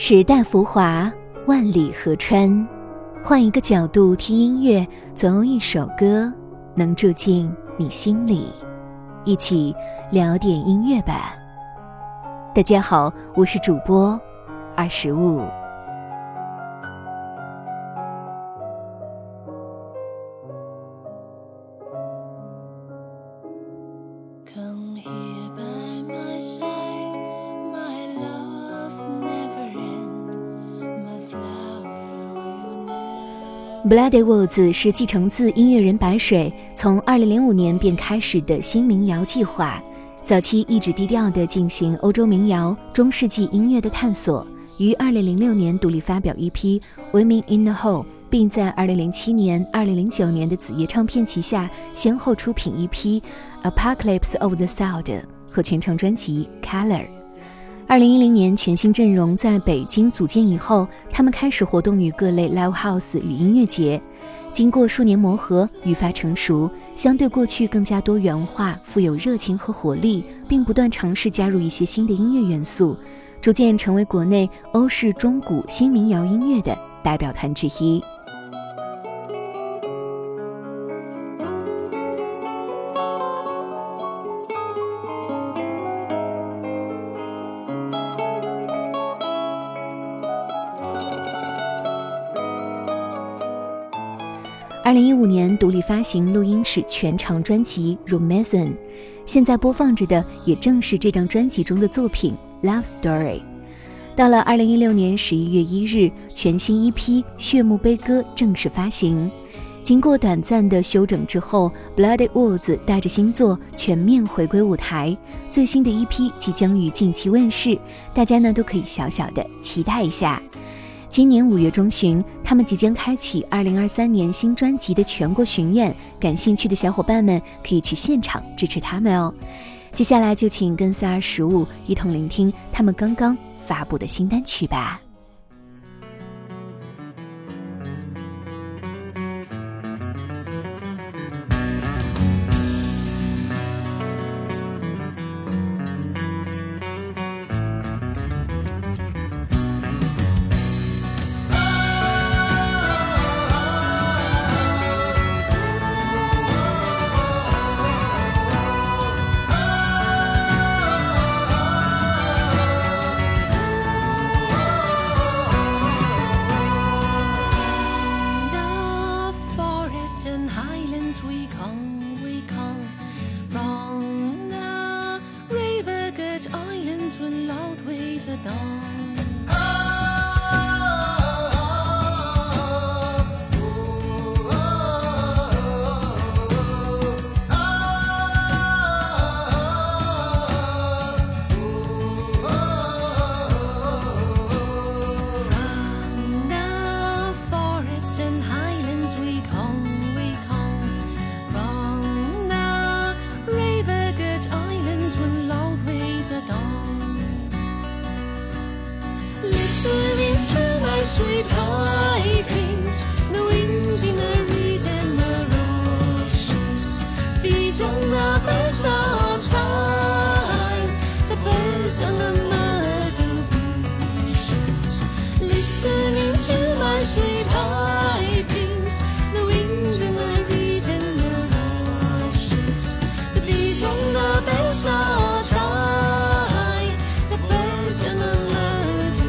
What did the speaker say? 时代浮华，万里河川。换一个角度听音乐，总有一首歌能住进你心里。一起聊点音乐吧。大家好，我是主播25。Bloody Woods 是继承自音乐人白水从2005年便开始的新民谣计划，早期一直低调地进行欧洲民谣、中世纪音乐的探索，于2006年独立发表一批 Weaving in the Hole， 并在2007年、2009年的子夜唱片旗下先后出品一批 Apocalypse of the Sword 和全长专辑 Color。2010年全新阵容在北京组建以后，他们开始活动于各类 live house 与音乐节，经过数年磨合，愈发成熟，相对过去更加多元化，富有热情和活力，并不断尝试加入一些新的音乐元素，逐渐成为国内欧式中古新民谣音乐的代表团之一。2015年独立发行录音室全长专辑 Romance， 现在播放着的也正是这张专辑中的作品 Love Story。 到了2016年11月1日，全新一批血幕悲歌正式发行。经过短暂的休整之后， Bloody Woods 带着新作全面回归舞台，最新的一批即将于近期问世，大家呢都可以小小的期待一下。今年5月中旬，他们即将开启2023年新专辑的全国巡演，感兴趣的小伙伴们可以去现场支持他们哦。接下来就请跟随25一同聆听他们刚刚发布的新单曲吧。Sweet pipings, the winds in the reeds and the rushes, bees and the birds of time, the birds and the myrtle bushes. Listening to my sweet pipings, the winds in the reeds and the rushes, the bees and the birds of time, the birds and the myrtle bushes.